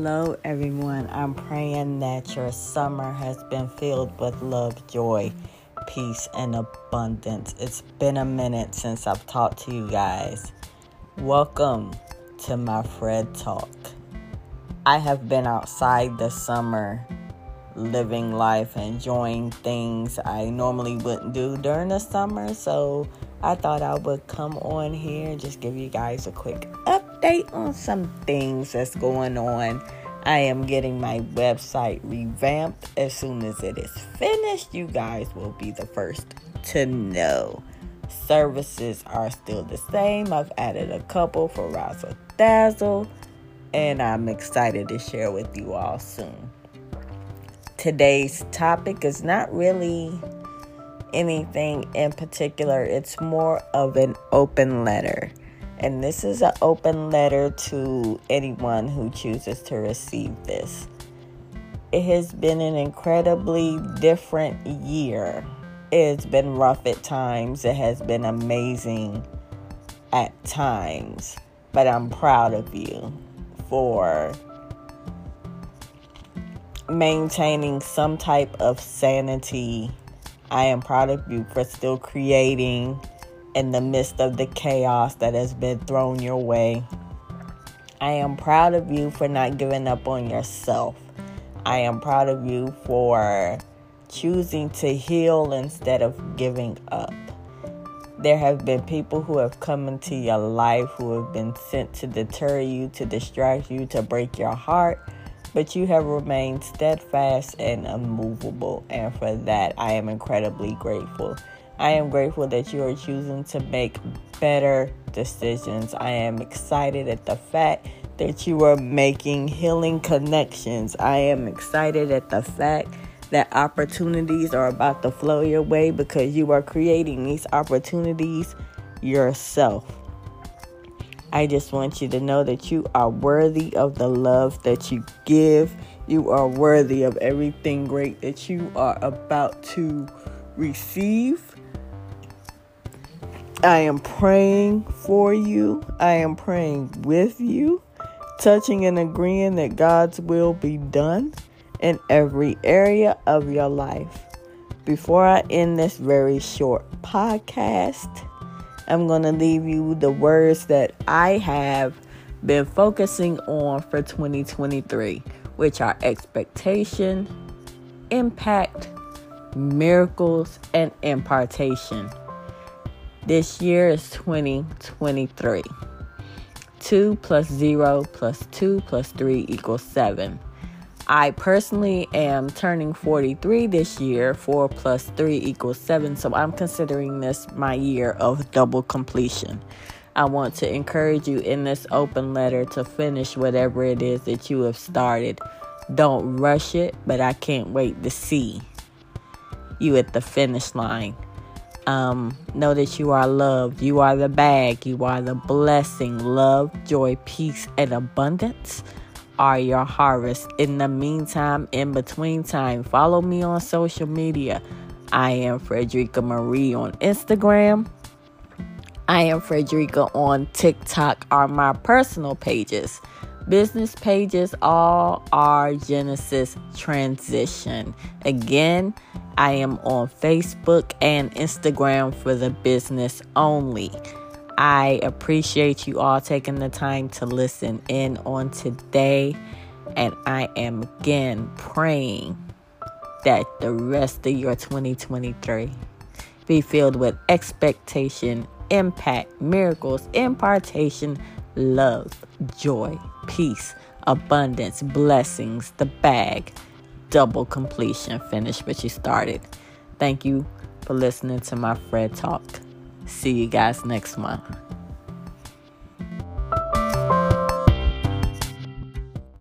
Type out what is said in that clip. Hello, everyone. I'm praying that your summer has been filled with love, joy, peace, and abundance. It's been a minute since I've talked to you guys. Welcome to my Fred Talk. I have been outside this summer, living life, enjoying things I normally wouldn't do during the summer. So I thought I would come on here and just give you guys a quick update on some things that's going on. I am getting my website revamped. As soon as it is finished, you guys will be the first to know. Services are still the same. I've added a couple for Razzle Dazzle, and I'm excited to share with you all soon. Today's topic is not really anything in particular. It's more of an open letter, and this is an open letter to anyone who chooses to receive this. It has been an incredibly different year. It's been rough at times. It has been amazing at times, but I'm proud of you for maintaining some type of sanity. I am proud of you for still creating in the midst of the chaos that has been thrown your way. I am proud of you for not giving up on yourself. I am proud of you for choosing to heal instead of giving up. There have been people who have come into your life who have been sent to deter you, to distract you, to break your heart. But you have remained steadfast and unmovable, and for that, I am incredibly grateful. I am grateful that you are choosing to make better decisions. I am excited at the fact that you are making healing connections. I am excited at the fact that opportunities are about to flow your way because you are creating these opportunities yourself. I just want you to know that you are worthy of the love that you give. You are worthy of everything great that you are about to receive. I am praying for you. I am praying with you, touching and agreeing that God's will be done in every area of your life. Before I end this very short podcast, I'm going to leave you the words that I have been focusing on for 2023, which are expectation, impact, miracles, and impartation. This year is 2023. 2 + 0 + 2 + 3 = 7. I personally am turning 43 this year. 4 + 3 = 7. So I'm considering this my year of double completion. I want to encourage you in this open letter to finish whatever it is that you have started. Don't rush it, but I can't wait to see you at the finish line. Know that you are loved. You are the bag. You are the blessing. Love, joy, peace, and abundance are your harvest. In the meantime, in between time, follow me on social media. I am Frederica Marie on Instagram. I am Frederica on TikTok are my personal pages. Business pages all are Genesis Transition. Again, I am on Facebook and Instagram for the business only. I appreciate you all taking the time to listen in on today. And I am again praying that the rest of your 2023 be filled with expectation, impact, miracles, impartation, love, joy, peace, abundance, blessings, the bag, double completion. Finish what you started. Thank you for listening to my Fred Talk. See you guys next month.